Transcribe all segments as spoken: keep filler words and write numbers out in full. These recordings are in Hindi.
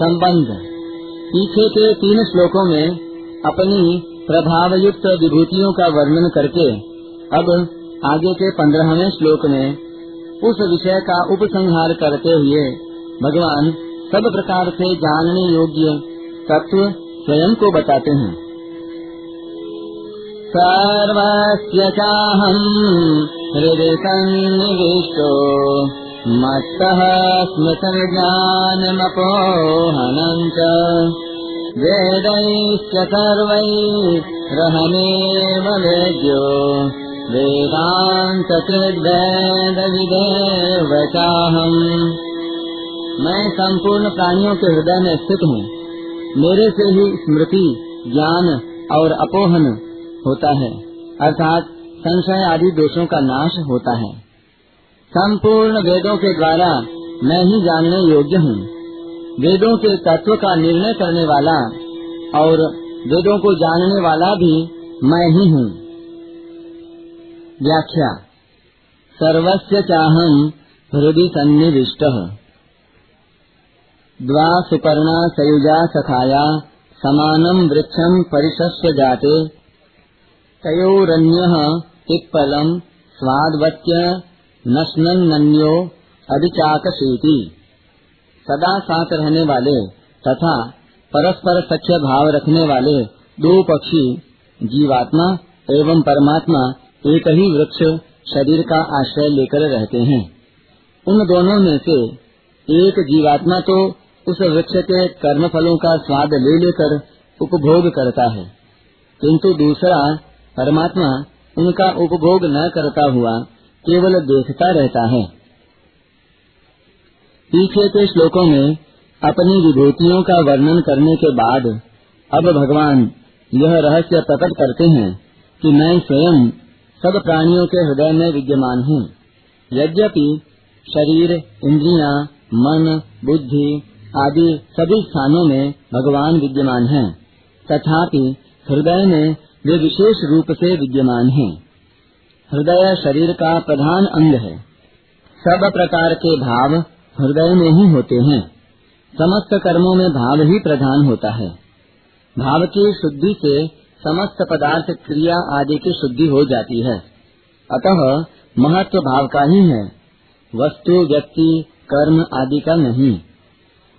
संबंध। पीछे के तीन श्लोकों में अपनी प्रभावयुक्त विभूतियों का वर्णन करके अब आगे के पंद्रहवें श्लोक में उस विषय का उपसंहार करते हुए भगवान सब प्रकार से जानने योग्य तत्व स्वयं को बताते हैं। सर्वस्य चाहं हृदि सन्निविष्टो मत्तः स्मृतज्ञानमपोहनं च वेदैश्च सर्वैः रहमेव वेद्यो वेदान्तत्रिवेदविदेव चाहं। मैं संपूर्ण प्राणियों के हृदय में स्थित हूँ, मेरे से ही स्मृति, ज्ञान और अपोहन होता है, अर्थात संशय आदि दोषों का नाश होता है। संपूर्ण वेदों के द्वारा मैं ही जानने योग्य हूँ। वेदों के तत्व का निर्णय करने वाला और वेदों को जानने वाला भी मैं ही हूँ। व्याख्या। सर्वस्य चाहं हृदि सन्निविष्टः द्वा सुपर्णा सयुजा सखाया समानं वृक्षं परिशस्य जाते तयोरन्यः पिप्पलं स्वाद्वत्य नश्नन्नन्यो अभिचाकशीति। सदा साथ रहने वाले तथा परस्पर सख्य भाव रखने वाले दो पक्षी जीवात्मा एवं परमात्मा एक ही वृक्ष शरीर का आश्रय लेकर रहते हैं। उन दोनों में से एक जीवात्मा तो उस वृक्ष के कर्मफलों का स्वाद ले लेकर उपभोग करता है, किंतु दूसरा परमात्मा उनका उपभोग न करता हुआ केवल देखता रहता है। पीछे के श्लोकों में अपनी विभूतियों का वर्णन करने के बाद अब भगवान यह रहस्य प्रकट करते हैं कि मैं स्वयं सब प्राणियों के हृदय में विद्यमान हूँ। यद्यपि शरीर, इंद्रियां, मन, बुद्धि आदि सभी स्थानों में भगवान विद्यमान हैं, तथापि हृदय में वे विशेष रूप से विद्यमान हैं। हृदय शरीर का प्रधान अंग है। सब प्रकार के भाव हृदय में ही होते हैं। समस्त कर्मों में भाव ही प्रधान होता है। भाव की शुद्धि से समस्त पदार्थ क्रिया आदि की शुद्धि हो जाती है, अतः महत्व भाव का ही है, वस्तु, व्यक्ति, कर्म आदि का नहीं।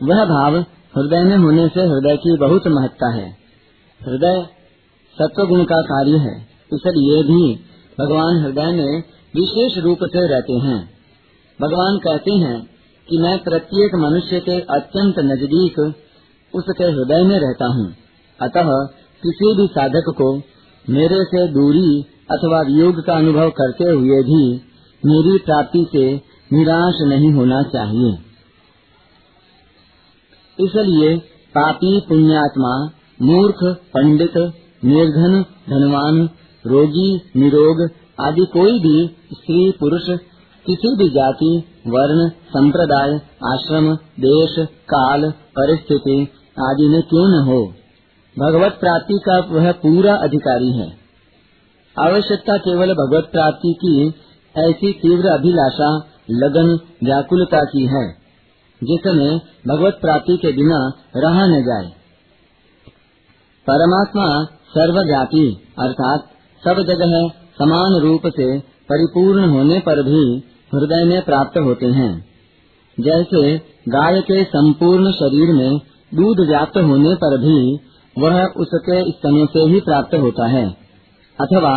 वह भाव हृदय में होने से हृदय की बहुत महत्ता है। हृदय सत्व गुण का कार्य है, इसलिए भी भगवान हृदय में विशेष रूप से रहते हैं। भगवान कहते हैं कि मैं प्रत्येक मनुष्य के अत्यंत नजदीक उसके हृदय में रहता हूँ, अतः किसी भी साधक को मेरे से दूरी अथवा वियोग का अनुभव करते हुए भी मेरी प्राप्ति से निराश नहीं होना चाहिए। इसलिए पापी, पुण्यात्मा, मूर्ख, पंडित, निर्धन, धनवान, रोगी, निरोग आदि कोई भी स्त्री पुरुष किसी भी जाति, वर्ण, संप्रदाय, आश्रम, देश, काल, परिस्थिति आदि में क्यों न हो, भगवत प्राप्ति का वह पूरा अधिकारी है। आवश्यकता केवल भगवत प्राप्ति की ऐसी तीव्र अभिलाषा, लगन, व्याकुलता की है जिसमें भगवत प्राप्ति के बिना रहा न जाए। परमात्मा सर्वव्यापी अर्थात सब जगह समान रूप से परिपूर्ण होने पर भी हृदय में प्राप्त होते हैं। जैसे गाय के संपूर्ण शरीर में दूध व्याप्त होने पर भी वह उसके स्तनों से ही प्राप्त होता है, अथवा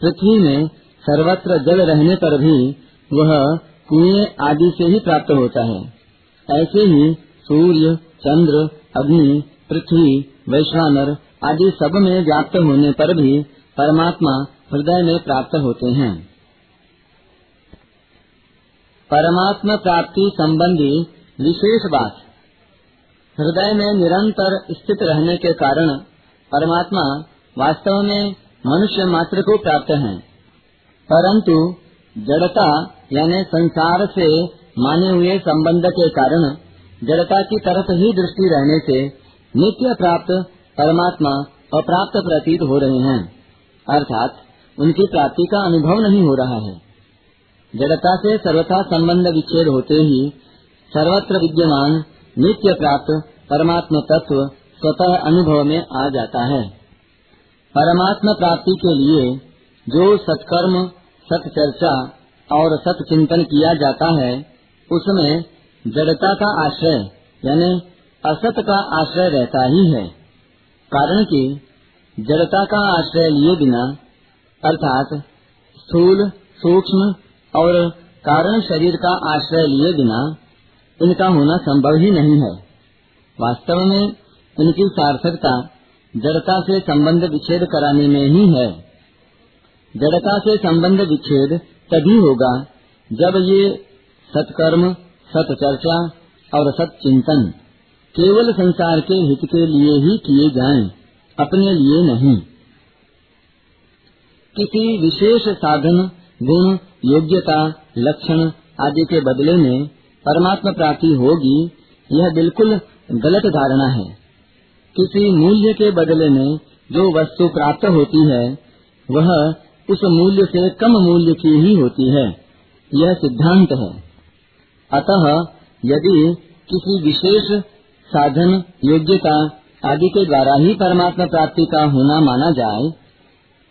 पृथ्वी में सर्वत्र जल रहने पर भी वह कुएं आदि से ही प्राप्त होता है। ऐसे ही सूर्य, चंद्र, अग्नि, पृथ्वी, वैश्वानर आदि सब में व्याप्त होने पर भी परमात्मा हृदय में प्राप्त होते हैं। परमात्मा प्राप्ति संबंधी विशेष बात। हृदय में निरंतर स्थित रहने के कारण परमात्मा वास्तव में मनुष्य मात्र को प्राप्त है, परंतु जड़ता यानी संसार से माने हुए संबंध के कारण जड़ता की तरफ ही दृष्टि रहने से नित्य प्राप्त परमात्मा अप्राप्त प्रतीत हो रहे हैं, अर्थात उनकी प्राप्ति का अनुभव नहीं हो रहा है। जड़ता से सर्वथा संबंध विच्छेद होते ही सर्वत्र विद्यमान नित्य प्राप्त परमात्मा तत्व स्वतः अनुभव में आ जाता है। परमात्मा प्राप्ति के लिए जो सत्कर्म, सत्चर्चा और सत्चिंतन किया जाता है उसमें जड़ता का आश्रय यानी असत का आश्रय रहता ही है। कारण कि जड़ता का आश्रय लिए बिना अर्थात स्थूल, सूक्ष्म और कारण शरीर का आश्रय लिए बिना इनका होना संभव ही नहीं है। वास्तव में इनकी सार्थकता जड़ता से संबंध विच्छेद कराने में ही है। जड़ता से संबंध विच्छेद तभी होगा जब ये सत्कर्म, सत्चर्चा और सत्चिंतन केवल संसार के हित के लिए ही किए जाएं, अपने लिए नहीं। किसी विशेष साधन, गुण, योग्यता, लक्षण आदि के बदले में परमात्मा प्राप्ति होगी, यह बिल्कुल गलत धारणा है। किसी मूल्य के बदले में जो वस्तु प्राप्त होती है वह उस मूल्य से कम मूल्य की ही होती है, यह सिद्धांत है। अतः यदि किसी विशेष साधन, योग्यता आदि के द्वारा ही परमात्मा प्राप्ति का होना माना जाए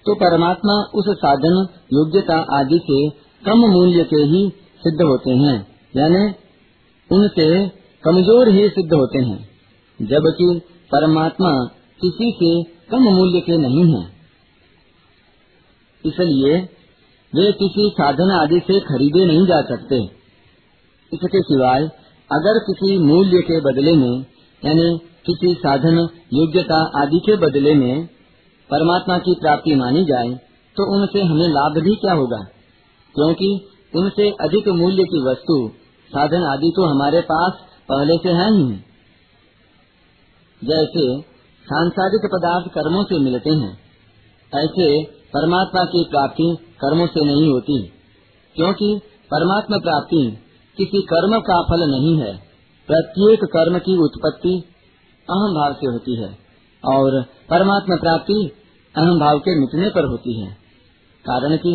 तो परमात्मा उस साधन, योग्यता आदि से कम मूल्य के ही सिद्ध होते हैं, यानी उनसे कमजोर ही सिद्ध होते हैं, जबकि परमात्मा किसी से कम मूल्य के नहीं हैं। इसलिए वे किसी साधन आदि से खरीदे नहीं जा सकते। इसके सिवाय अगर किसी मूल्य के बदले में यानी किसी साधन, योग्यता आदि के बदले में परमात्मा की प्राप्ति मानी जाए तो उनसे हमें लाभ भी क्या होगा, क्योंकि उनसे अधिक मूल्य की वस्तु, साधन आदि तो हमारे पास पहले से है ही। जैसे सांसारिक पदार्थ कर्मों से मिलते हैं, ऐसे परमात्मा की प्राप्ति कर्मों से नहीं होती, क्योंकि परमात्मा प्राप्ति किसी कर्म का फल नहीं है। प्रत्येक कर्म की उत्पत्ति अहम भाव से होती है और परमात्मा प्राप्ति अहम भाव के मिटने पर होती है। कारण कि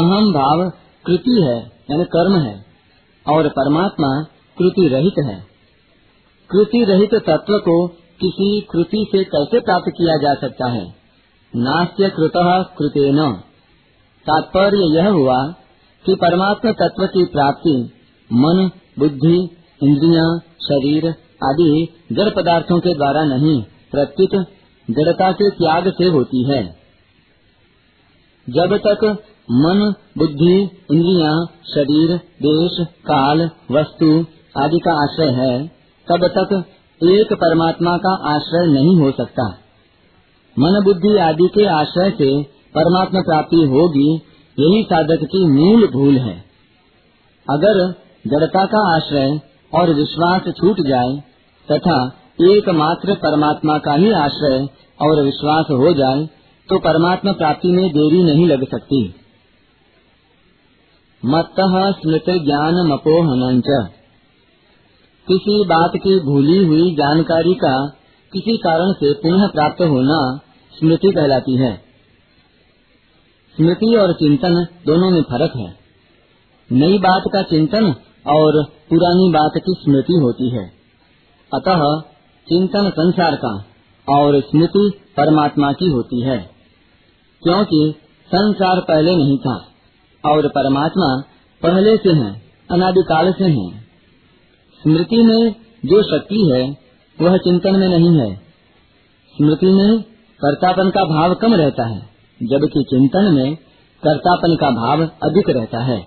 अहम भाव कृति है यानी कर्म है और परमात्मा कृति रहित है। कृति रहित तत्व को किसी कृति से कैसे प्राप्त किया जा सकता है? नास्य कृतः कृतेन। तात्पर्य यह हुआ कि परमात्मा तत्व की प्राप्ति मन, बुद्धि, इंद्रियां, शरीर आदि जड़ पदार्थों के द्वारा नहीं, प्रत्युत जड़ता के त्याग से होती है। जब तक मन, बुद्धि, इंद्रियां, शरीर, देश, काल, वस्तु आदि का आश्रय है, तब तक एक परमात्मा का आश्रय नहीं हो सकता। मन, बुद्धि आदि के आश्रय से परमात्मा प्राप्ति होगी, यही साधक की मूल भूल है। अगर जड़ता का आश्रय और विश्वास छूट जाए तथा एकमात्र परमात्मा का ही आश्रय और विश्वास हो जाए तो परमात्मा प्राप्ति में देरी नहीं लग सकती। मत्तः स्मृति ज्ञान अपोहनंच। किसी बात की भूली हुई जानकारी का किसी कारण से पुनः प्राप्त होना स्मृति कहलाती है। स्मृति और चिंतन दोनों में फर्क है। नई बात का चिंतन और पुरानी बात की स्मृति होती है। अतः चिंतन संसार का और स्मृति परमात्मा की होती है, क्योंकि संसार पहले नहीं था और परमात्मा पहले से है, अनादिकाल से है। स्मृति में जो शक्ति है वह चिंतन में नहीं है। स्मृति में कर्तापन का भाव कम रहता है, जबकि चिंतन में कर्तापन का भाव अधिक रहता है।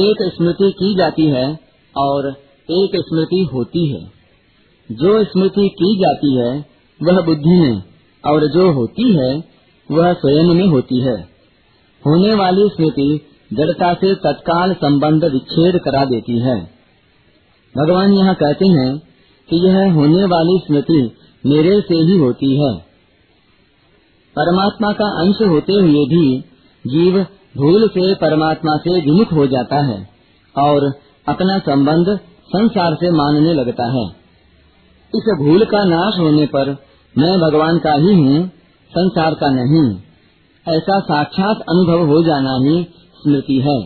एक स्मृति की जाती है और एक स्मृति होती है। जो स्मृति की जाती है वह बुद्धि में और जो होती है वह स्वयं में होती है। होने वाली स्मृति जड़ता से तत्काल संबंध विच्छेद करा देती है। भगवान यहाँ कहते हैं कि यह होने वाली स्मृति मेरे से ही होती है। परमात्मा का अंश होते हुए भी जीव भूल से परमात्मा से विमुख हो जाता है और अपना संबंध संसार से मानने लगता है। इस भूल का नाश होने पर मैं भगवान का ही हूँ, संसार का नहीं, ऐसा साक्षात अनुभव हो जाना ही स्मृति है।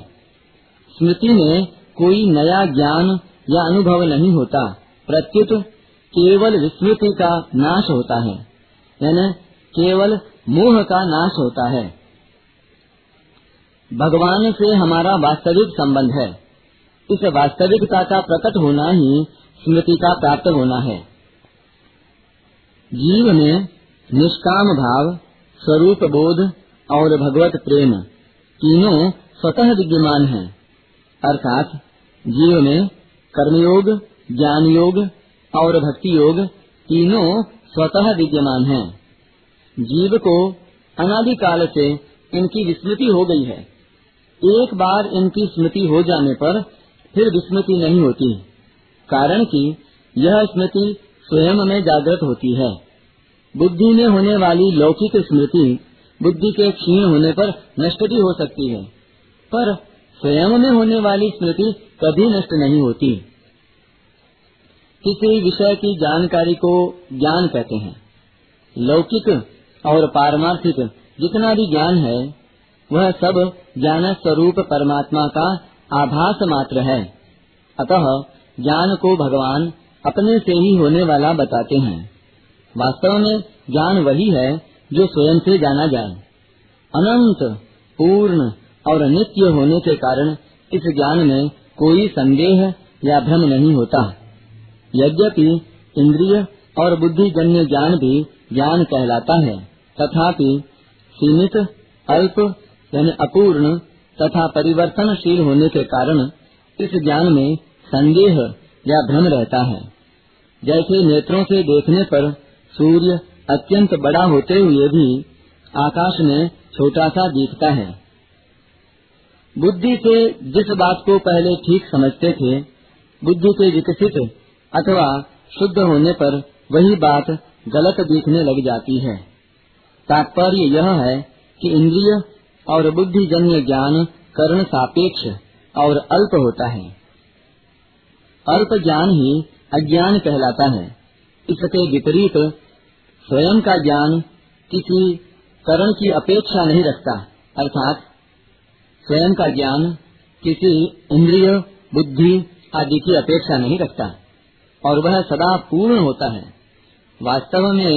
स्मृति में कोई नया ज्ञान या अनुभव नहीं होता, प्रत्युत केवल विस्मृति का नाश होता है, यानी केवल मोह का नाश होता है। भगवान से हमारा वास्तविक संबंध है। इस वास्तविकता का प्रकट होना ही स्मृति का प्राप्त होना है। जीव में निष्काम भाव, स्वरूप बोध और भगवत प्रेम तीनों स्वतः विद्यमान हैं। अर्थात जीव में कर्मयोग, ज्ञान योग और भक्ति योग तीनों स्वतः विद्यमान हैं। जीव को अनादिकाल से इनकी विस्मृति हो गई है। एक बार इनकी स्मृति हो जाने पर फिर विस्मृति नहीं होती, कारण कि यह स्मृति स्वयं में जागृत होती है। बुद्धि में होने वाली लौकिक स्मृति बुद्धि के क्षीण होने पर नष्ट भी हो सकती है, पर स्वयं में होने वाली स्मृति कभी नष्ट नहीं होती। किसी विषय की जानकारी को ज्ञान कहते हैं। लौकिक और पारमार्थिक जितना भी ज्ञान है वह सब ज्ञान स्वरूप परमात्मा का आभास मात्र है। अतः ज्ञान को भगवान अपने से ही होने वाला बताते हैं। वास्तव में ज्ञान वही है जो स्वयं से जाना जाए। अनंत, पूर्ण और नित्य होने के कारण इस ज्ञान में कोई संदेह या भ्रम नहीं होता। यद्यपि इंद्रिय और बुद्धिजन्य ज्ञान भी ज्ञान कहलाता है, तथापि सीमित, अल्प यानी अपूर्ण तथा परिवर्तनशील होने के कारण इस ज्ञान में संदेह या भ्रम रहता है। जैसे नेत्रों से देखने पर सूर्य अत्यंत बड़ा होते हुए भी आकाश में छोटा सा दिखता है। बुद्धि से जिस बात को पहले ठीक समझते थे, बुद्धि के विकसित अथवा शुद्ध होने पर वही बात गलत दिखने लग जाती है। तात्पर्य यह है कि इंद्रिय और बुद्धिजन्य ज्ञान कर्ण सापेक्ष और अल्प होता है। अल्प ज्ञान ही अज्ञान कहलाता है। इसके विपरीत स्वयं का ज्ञान किसी करण की अपेक्षा नहीं रखता, अर्थात स्वयं का ज्ञान किसी इंद्रिय, बुद्धि आदि की अपेक्षा नहीं रखता और वह सदा पूर्ण होता है। वास्तव में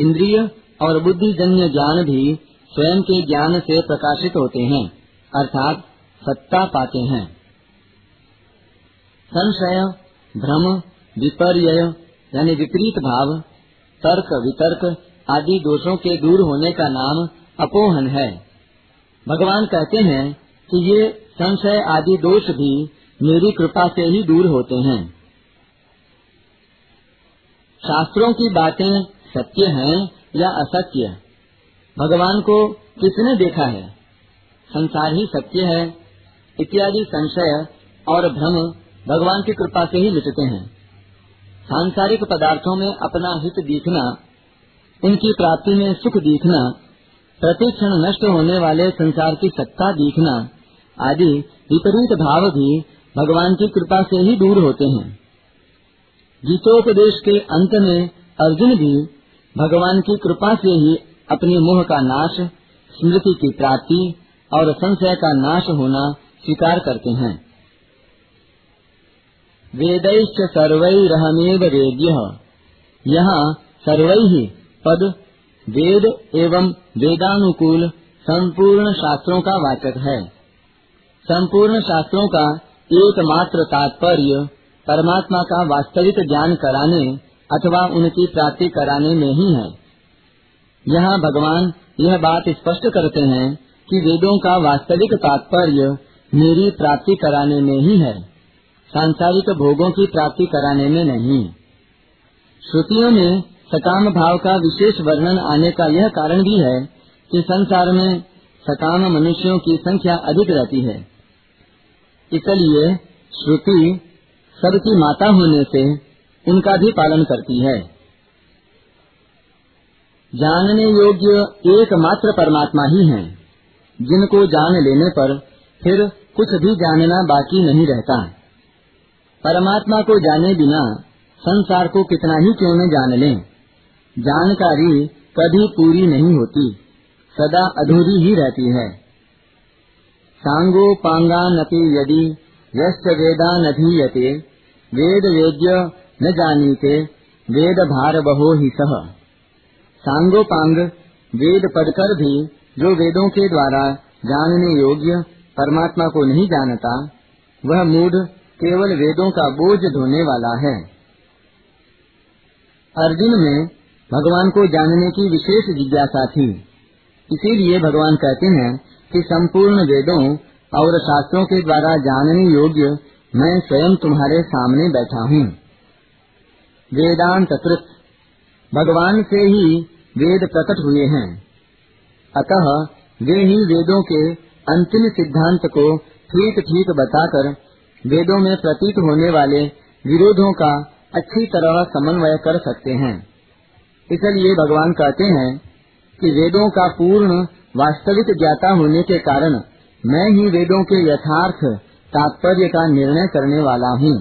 इंद्रिय और बुद्धिजन्य ज्ञान भी स्वयं के ज्ञान से प्रकाशित होते हैं, अर्थात सत्ता पाते हैं। संशय, भ्रम, विपर्यय यानी विपरीत भाव, तर्क वितर्क आदि दोषों के दूर होने का नाम अपोहन है। भगवान कहते हैं कि ये संशय आदि दोष भी मेरी कृपा से ही दूर होते हैं। शास्त्रों की बातें सत्य हैं या असत्य? भगवान को किसने देखा है? संसार ही सत्य है इत्यादि संशय और भ्रम भगवान की कृपा से ही मिटते हैं। सांसारिक पदार्थों में अपना हित दिखना, उनकी प्राप्ति में सुख दिखना, प्रतिक्षण नष्ट होने वाले संसार की सत्ता दिखना आदि विपरीत भाव भी भगवान की कृपा से ही दूर होते हैं। गीतोपदेश के अंत में अर्जुन भी भगवान की कृपा से ही अपने मोह का नाश, स्मृति की प्राप्ति और संशय का नाश होना स्वीकार करते हैं। वेदैश्च सर्वैरहमेव वेद्यः। यहाँ सर्वैः पद वेद एवं वेदानुकूल संपूर्ण शास्त्रों का वाचक है। संपूर्ण शास्त्रों का एकमात्र तात्पर्य परमात्मा का वास्तविक ज्ञान कराने अथवा उनकी प्राप्ति कराने में ही है। यहाँ भगवान यह बात स्पष्ट करते हैं कि वेदों का वास्तविक तात्पर्य मेरी प्राप्ति कराने में ही है, सांसारिक भोगों की प्राप्ति कराने में नहीं। श्रुतियों में सकाम भाव का विशेष वर्णन आने का यह कारण भी है कि संसार में सकाम मनुष्यों की संख्या अधिक रहती है। इसलिए श्रुति सबकी माता होने से उनका भी पालन करती है। जानने योग्य एकमात्र परमात्मा ही है, जिनको जान लेने पर फिर कुछ भी जानना बाकी नहीं रहता। परमात्मा को जाने बिना संसार को कितना ही क्यों न जान लें, जानकारी कभी पूरी नहीं होती, सदा अधूरी ही रहती है। सांगो पांगानपि यदि यश्च वेदानधीयते वेद वेद्य न जानीते वेद भार बहो ही सह। सांगोपांग वेद पढ़कर भी जो वेदों के द्वारा जानने योग्य परमात्मा को नहीं जानता, वह मूढ़ केवल वेदों का बोझ ढोने वाला है। अर्जुन में भगवान को जानने की विशेष जिज्ञासा थी, इसीलिए भगवान कहते हैं कि संपूर्ण वेदों और शास्त्रों के द्वारा जानने योग्य मैं स्वयं तुम्हारे सामने बैठा हूँ। वेदांत कृत भगवान से ही वेद प्रकट हुए हैं, अतः वे ही वेदों के अंतिम सिद्धांत को ठीक ठीक बताकर वेदों में प्रतीत होने वाले विरोधों का अच्छी तरह समन्वय कर सकते हैं। इसलिए भगवान कहते हैं कि वेदों का पूर्ण वास्तविक ज्ञाता होने के कारण मैं ही वेदों के यथार्थ तात्पर्य का निर्णय करने वाला हूँ।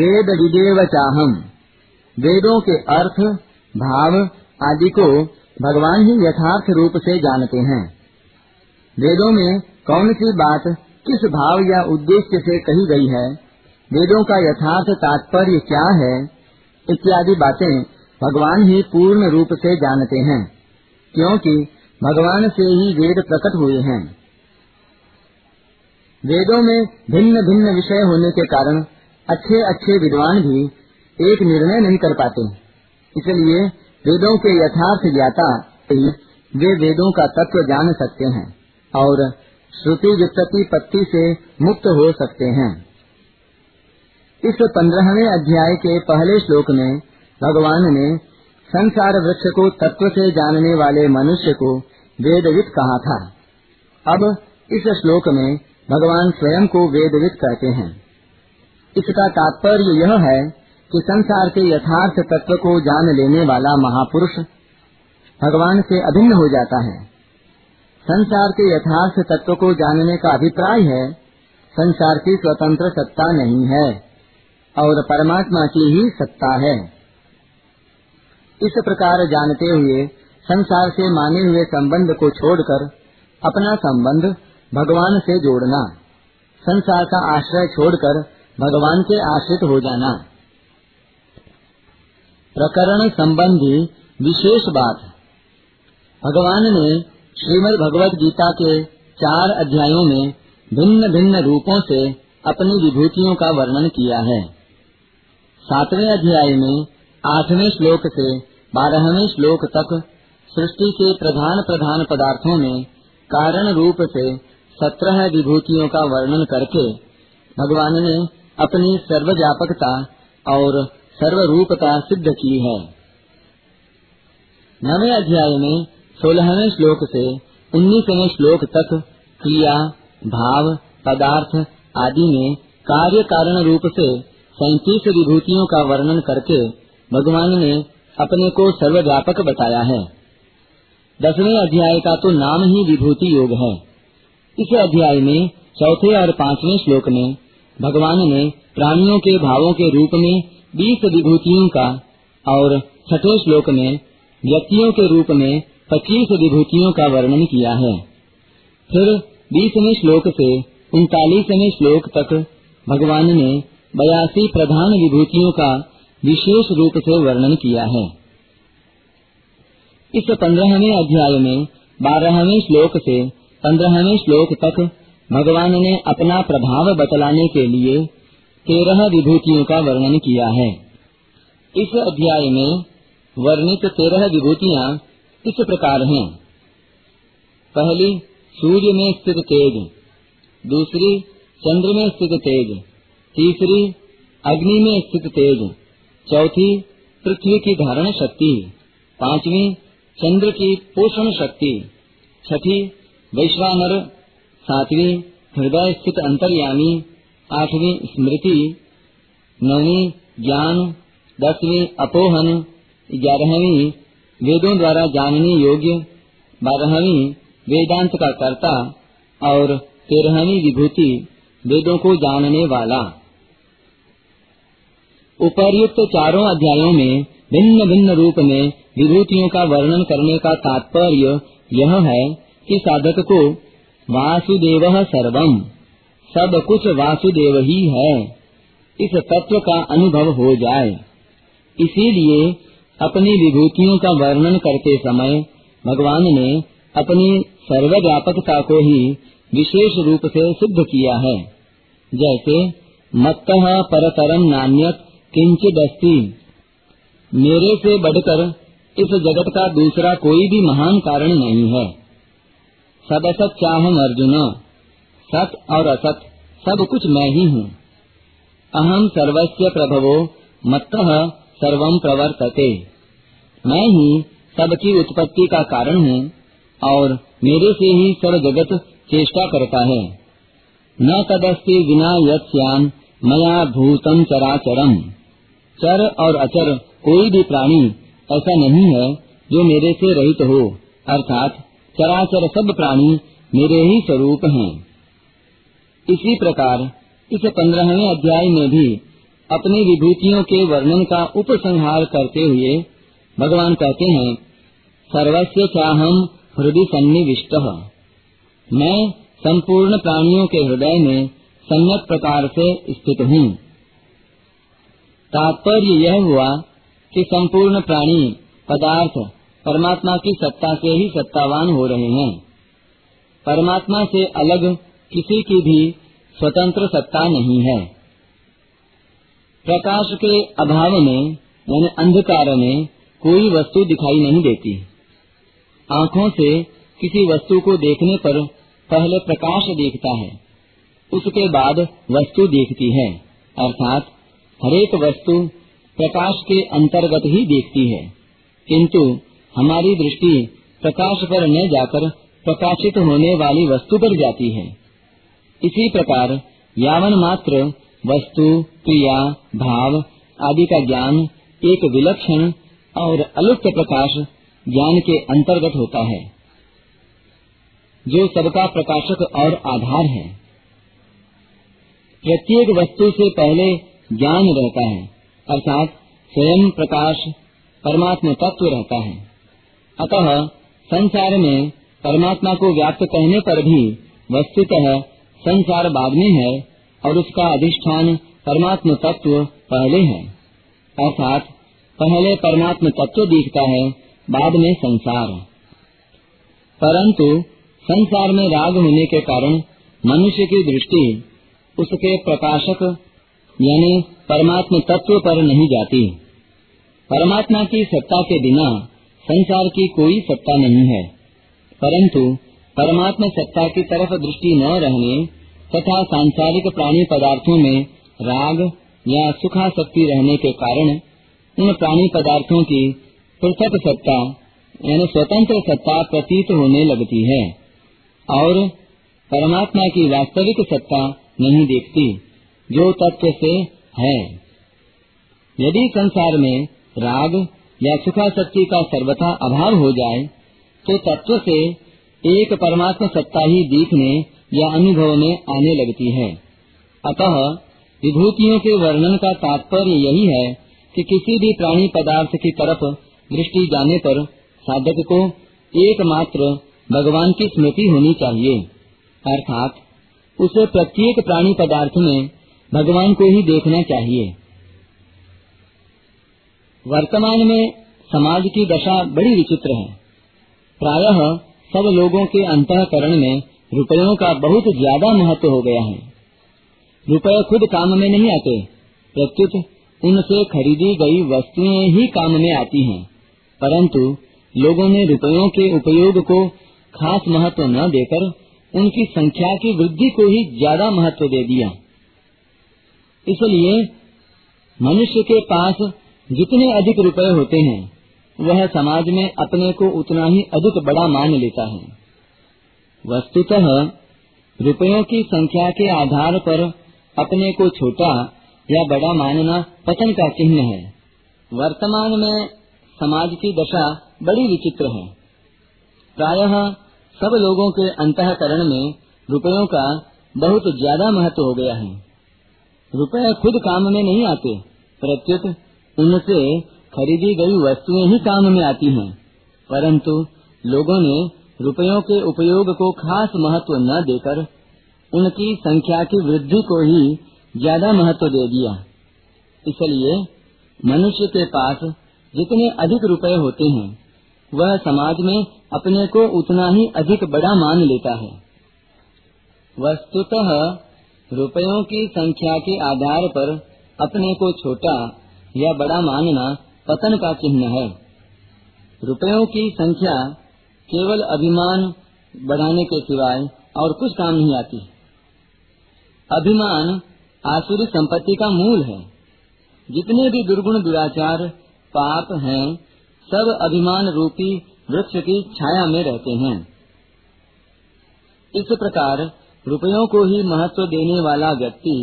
वेद विदेव चाहम वेदों के अर्थ, भाव आदि को भगवान ही यथार्थ रूप से जानते हैं। वेदों में कौन सी बात किस भाव या उद्देश्य से कही गई है, वेदों का यथार्थ तात्पर्य क्या है, इत्यादि बातें भगवान ही पूर्ण रूप से जानते हैं, क्योंकि भगवान से ही वेद प्रकट हुए हैं। वेदों में भिन्न भिन्न विषय होने के कारण अच्छे अच्छे विद्वान भी एक निर्णय नहीं कर पाते, इसलिए वेदों के यथार्थ ज्ञाता ही वे वेदों का तत्व जान सकते हैं और श्रुति व्युत्पत्ति पत्ति से मुक्त हो सकते हैं। इस पंद्रहवें अध्याय के पहले श्लोक में भगवान ने संसार वृक्ष को तत्व से जानने वाले मनुष्य को वेदविद कहा था। अब इस श्लोक में भगवान स्वयं को वेदविद कहते हैं। इसका तात्पर्य यह है कि संसार के यथार्थ तत्व को जान लेने वाला महापुरुष भगवान से अभिन्न हो जाता है। संसार के यथार्थ तत्व को जानने का अभिप्राय है संसार की स्वतंत्र सत्ता नहीं है और परमात्मा की ही सत्ता है। इस प्रकार जानते हुए संसार से माने हुए संबंध को छोड़कर अपना संबंध भगवान से जोड़ना, संसार का आश्रय छोड़कर भगवान के आश्रित हो जाना। प्रकरण संबंधी विशेष बात। भगवान ने श्रीमद् भगवद गीता के चार अध्यायों में भिन्न भिन्न रूपों से अपनी विभूतियों का वर्णन किया है। सातवें अध्याय में आठवें श्लोक से बारहवें श्लोक तक सृष्टि के प्रधान प्रधान पदार्थों में कारण रूप से सत्रह विभूतियों का वर्णन करके भगवान ने अपनी सर्वव्यापकता और सर्वरूपता सिद्ध की है। नवे अध्याय में सोलहवें श्लोक से उन्नीसवें श्लोक तक क्रिया, भाव, पदार्थ आदि में कार्य कारण रूप से सैंतीस विभूतियों का वर्णन करके भगवान ने अपने को सर्वव्यापक बताया है। दसवें अध्याय का तो नाम ही विभूति योग है। इस अध्याय में चौथे और पांचवें श्लोक में भगवान ने प्राणियों के भावों के रूप में बीस विभूतियों का और छठे श्लोक में व्यक्तियों के रूप में पच्चीस विभूतियों का वर्णन किया है। फिर बीसवें श्लोक से उनतालीसवें श्लोक तक भगवान ने बयासी प्रधान विभूतियों का विशेष रूप से वर्णन किया है। इस पंद्रहवें अध्याय में बारहवें श्लोक से पंद्रहवें श्लोक तक भगवान ने अपना प्रभाव बतलाने के लिए तेरह विभूतियों का वर्णन किया है। इस अध्याय में वर्णित तेरह विभूतियाँ इस प्रकार हैं। पहली सूर्य में स्थित तेज, दूसरी चंद्र में स्थित तेज, तीसरी अग्नि में स्थित तेज, चौथी पृथ्वी की धारण शक्ति, पांचवी चंद्र की पोषण शक्ति, छठी वैश्वानर, सातवीं हृदय स्थित अंतर्यामी, आठवीं स्मृति, नौवीं ज्ञान, दसवीं अपोहन, ग्यारहवीं वेदों द्वारा जानने योग्य, बारहवीं वेदांत का कर्ता और तेरहवीं विभूति वेदों को जानने वाला। उपर्युक्त चारों अध्यायों में भिन्न भिन्न रूप में विभूतियों का वर्णन करने का तात्पर्य यह है कि साधक को वासुदेवः सर्वम, सब कुछ वासुदेव ही है, इस तत्व का अनुभव हो जाए। इसीलिए अपनी विभूतियों का वर्णन करते समय भगवान ने अपनी सर्वव्यापकता को ही विशेष रूप से सिद्ध किया है, जैसे मत्तः परतरम नान्यत किंचिदस्ति, मेरे से बढ़कर इस जगत का दूसरा कोई भी महान कारण नहीं है। सदसत चाहम अर्जुन, सत और असत सब कुछ मैं ही हूँ। अहम सर्वस्य प्रभवो मत्तः सर्वं प्रवर्तते, मैं ही सबकी उत्पत्ति का कारण हूँ और मेरे से ही सब जगत चेष्टा करता है। न तदस्ति विना यस्यान् मया भूतं चराचरं, चर और अचर कोई भी प्राणी ऐसा नहीं है जो मेरे से रहित हो, अर्थात चराचर सब प्राणी मेरे ही स्वरूप हैं। इसी प्रकार इस पंद्रहवें अध्याय में भी अपनी विभूतियों के वर्णन का उपसंहार करते हुए भगवान कहते हैं, सर्वस्य चाहम हृदय सन्निविष्टः, मैं संपूर्ण प्राणियों के हृदय में सम्यक प्रकार से स्थित हूँ। तात्पर्य यह हुआ कि संपूर्ण प्राणी पदार्थ परमात्मा की सत्ता से ही सत्तावान हो रहे हैं। परमात्मा से अलग किसी की भी स्वतंत्र सत्ता नहीं है। प्रकाश के अभाव में यानी अंधकार में कोई वस्तु दिखाई नहीं देती। आँखों से किसी वस्तु को देखने पर पहले प्रकाश देखता है, उसके बाद वस्तु देखती है, अर्थात हरेक वस्तु प्रकाश के अंतर्गत ही देखती है, किंतु हमारी दृष्टि प्रकाश पर न जाकर प्रकाशित होने वाली वस्तु पर जाती है। इसी प्रकार यावन मात्र वस्तु क्रिया भाव आदि का ज्ञान एक विलक्षण और अलुप्त प्रकाश ज्ञान के अंतर्गत होता है, जो सबका प्रकाशक और आधार है। प्रत्येक वस्तु से पहले ज्ञान रहता है, अर्थात स्वयं प्रकाश परमात्मा तत्व रहता है। अतः संसार में परमात्मा को व्याप्त कहने पर भी वस्तुतः संसार बाद में है और उसका अधिष्ठान परमात्म तत्व पहले है, अर्थात पहले परमात्म तत्व दिखता है, बाद में संसार। परंतु संसार में राग होने के कारण मनुष्य की दृष्टि उसके प्रकाशक यानी परमात्म तत्व पर नहीं जाती। परमात्मा की सत्ता के बिना संसार की कोई सत्ता नहीं है, परंतु परमात्मा सत्ता की तरफ दृष्टि न रहने तथा सांसारिक प्राणी पदार्थों में राग या सुखासक्ति रहने के कारण उन प्राणी पदार्थों की पृथक सत्ता यानी स्वतंत्र सत्ता प्रतीत होने लगती है और परमात्मा की वास्तविक सत्ता नहीं देखती, जो तत्व से है। यदि संसार में राग या सुखासक्ति का सर्वथा अभाव हो जाए तो तत्व से एक परमात्मा सत्ता ही देखने या अनुभव में आने लगती है। अतः विभूतियों के वर्णन का तात्पर्य यही है कि किसी भी प्राणी पदार्थ की तरफ दृष्टि जाने पर साधक को एकमात्र भगवान की स्मृति होनी चाहिए, अर्थात उसे प्रत्येक प्राणी पदार्थ में भगवान को ही देखना चाहिए। वर्तमान में समाज की दशा बड़ी विचित्र है। प्रायः सब लोगों के अंतःकरण में रुपयों का बहुत ज्यादा महत्व हो गया है। रुपये खुद काम में नहीं आते, प्रत्युत उनसे खरीदी गई वस्तुएं ही काम में आती हैं। परंतु लोगों ने रुपयों के उपयोग को खास महत्व न देकर उनकी संख्या की वृद्धि को ही ज्यादा महत्व दे दिया। इसलिए मनुष्य के पास जितने अधिक रुपये होते हैं वह समाज में अपने को उतना ही अधिक बड़ा मान लेता है। वस्तुतः रुपयों की संख्या के आधार पर अपने को छोटा या बड़ा मानना पतन का चिन्ह है। वर्तमान में समाज की दशा बड़ी विचित्र है। प्रायः सब लोगों के अंतःकरण में रुपयों का बहुत ज्यादा महत्व हो गया है। रुपये खुद काम में नहीं आते, प्रत्युत उनसे खरीदी गई वस्तुएं ही काम में आती हैं। परंतु लोगों ने रुपयों के उपयोग को खास महत्व न देकर उनकी संख्या की वृद्धि को ही ज्यादा महत्व दे दिया। इसलिए मनुष्य के पास जितने अधिक रुपए होते हैं वह समाज में अपने को उतना ही अधिक बड़ा मान लेता है। वस्तुतः रुपयों की संख्या के आधार पर अपने को छोटा या बड़ा मानना पतन का चिन्ह है। रुपयों की संख्या केवल अभिमान बढ़ाने के सिवाय और कुछ काम नहीं आती। अभिमान आसुरी संपत्ति का मूल है। जितने भी दुर्गुण दुराचार पाप हैं, सब अभिमान रूपी वृक्ष की छाया में रहते हैं। इस प्रकार रुपयों को ही महत्व देने वाला व्यक्ति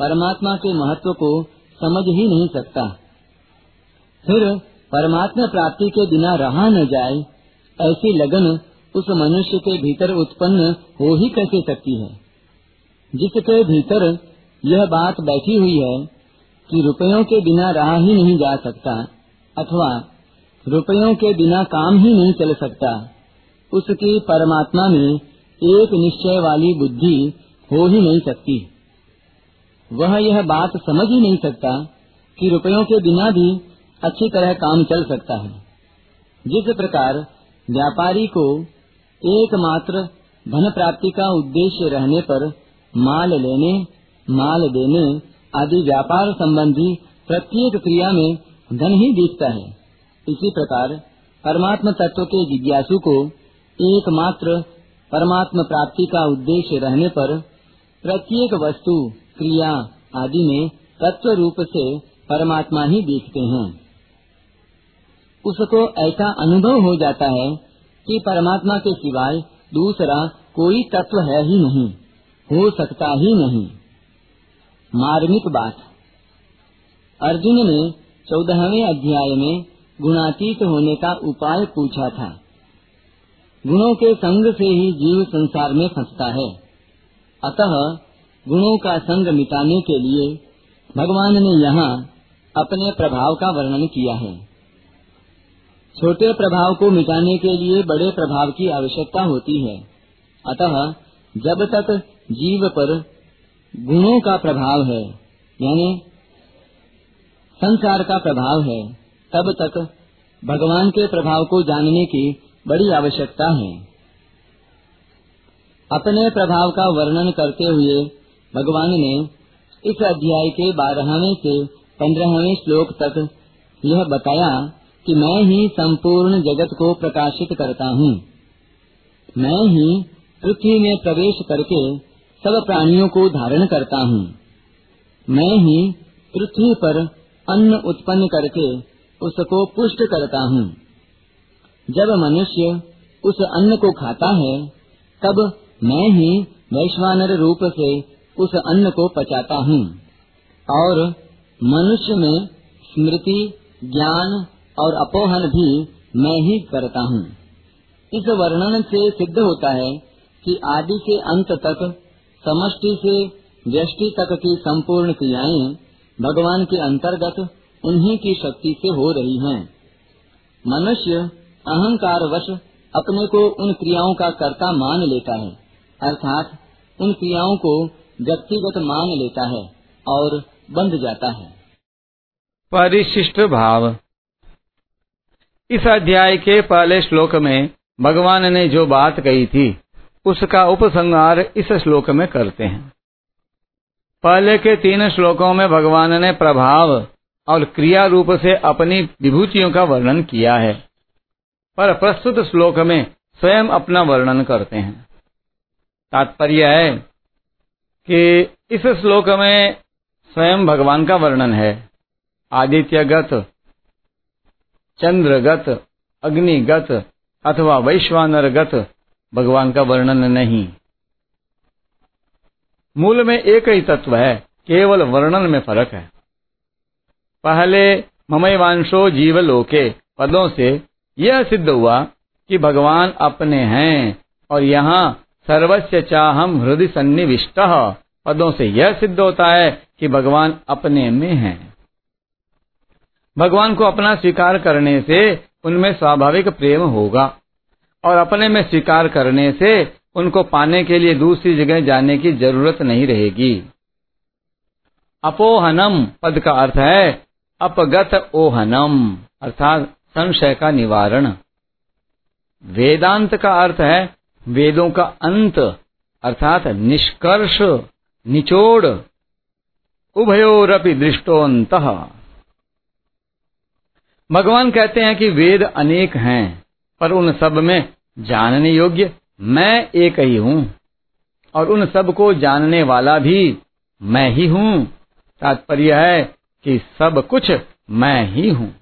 परमात्मा के महत्व को समझ ही नहीं सकता। फिर परमात्मा प्राप्ति के बिना रहा न जाए, ऐसी लगन उस मनुष्य के भीतर उत्पन्न हो ही कैसे सकती है, जिसके भीतर यह बात बैठी हुई है कि रुपयों के बिना रहा ही नहीं जा सकता अथवा रुपयों के बिना काम ही नहीं चल सकता। उसकी परमात्मा में एक निश्चय वाली बुद्धि हो ही नहीं सकती। वह यह बात समझ ही नहीं सकता कि रुपयों के बिना भी अच्छी तरह काम चल सकता है। जिस प्रकार व्यापारी को एकमात्र धन प्राप्ति का उद्देश्य रहने पर माल लेने, माल देने आदि व्यापार संबंधी प्रत्येक क्रिया में धन ही दिखता है, इसी प्रकार परमात्मा तत्व के जिज्ञासु को एकमात्र परमात्मा प्राप्ति का उद्देश्य रहने पर प्रत्येक वस्तु क्रिया आदि में तत्व रूप से परमात्मा ही दिखते हैं। उसको ऐसा अनुभव हो जाता है कि परमात्मा के सिवाय दूसरा कोई तत्व है ही नहीं, हो सकता ही नहीं। मार्मिक बात। अर्जुन ने चौदहवें अध्याय में गुणातीत होने का उपाय पूछा था। गुणों के संग से ही जीव संसार में फंसता है, अतः गुणों का संग मिटाने के लिए भगवान ने यहाँ अपने प्रभाव का वर्णन किया है। छोटे प्रभाव को मिटाने के लिए बड़े प्रभाव की आवश्यकता होती है, अतः जब तक जीव पर गुणों का प्रभाव है यानी संसार का प्रभाव है, तब तक भगवान के प्रभाव को जानने की बड़ी आवश्यकता है। अपने प्रभाव का वर्णन करते हुए भगवान ने इस अध्याय के बारहवें से पंद्रहवें श्लोक तक यह बताया कि मैं ही संपूर्ण जगत को प्रकाशित करता हूँ, मैं ही पृथ्वी में प्रवेश करके सब प्राणियों को धारण करता हूँ, मैं ही पृथ्वी पर अन्न उत्पन्न करके उसको पुष्ट करता हूँ। जब मनुष्य उस अन्न को खाता है तब मैं ही वैश्वानर रूप से उस अन्न को पचाता हूँ और मनुष्य में स्मृति, ज्ञान और अपोहन भी मैं ही करता हूँ। इस वर्णन से सिद्ध होता है कि आदि से अंत तक, समष्टि से व्यष्टि तक की संपूर्ण क्रियाएं भगवान के अंतर्गत उन्हीं की शक्ति से हो रही हैं। मनुष्य अहंकार वश अपने को उन क्रियाओं का कर्ता मान लेता है, अर्थात उन क्रियाओं को व्यक्तिगत मान लेता है और बंध जाता है। परिशिष्ट भाव। इस अध्याय के पहले श्लोक में भगवान ने जो बात कही थी उसका उपसंहार इस श्लोक में करते हैं। पहले के तीन श्लोकों में भगवान ने प्रभाव और क्रिया रूप से अपनी विभूतियों का वर्णन किया है, पर प्रस्तुत श्लोक में स्वयं अपना वर्णन करते हैं। तात्पर्य है कि इस श्लोक में स्वयं भगवान का वर्णन है। आदित्यगत, चंद्रगत, अग्निगत अथवा वैश्वानरगत भगवान का वर्णन नहीं। मूल में एक ही तत्व है, केवल वर्णन में फर्क है। पहले ममैवांशो जीवलोके पदों से यह सिद्ध हुआ कि भगवान अपने हैं और यहाँ सर्वस्य चाहम हृदय सन्निविष्टः पदों से यह सिद्ध होता है कि भगवान अपने में हैं। भगवान को अपना स्वीकार करने से उनमें स्वाभाविक प्रेम होगा और अपने में स्वीकार करने से उनको पाने के लिए दूसरी जगह जाने की जरूरत नहीं रहेगी। अपोहनम पद का अर्थ है अपगत ओहनम अर्थात संशय का निवारण। वेदांत का अर्थ है वेदों का अंत अर्थात निष्कर्ष निचोड़। उभयोरपि दृष्टोन्तः भगवान कहते हैं कि वेद अनेक हैं पर उन सब में जानने योग्य मैं एक ही हूँ और उन सब को जानने वाला भी मैं ही हूँ। तात्पर्य है कि सब कुछ मैं ही हूँ।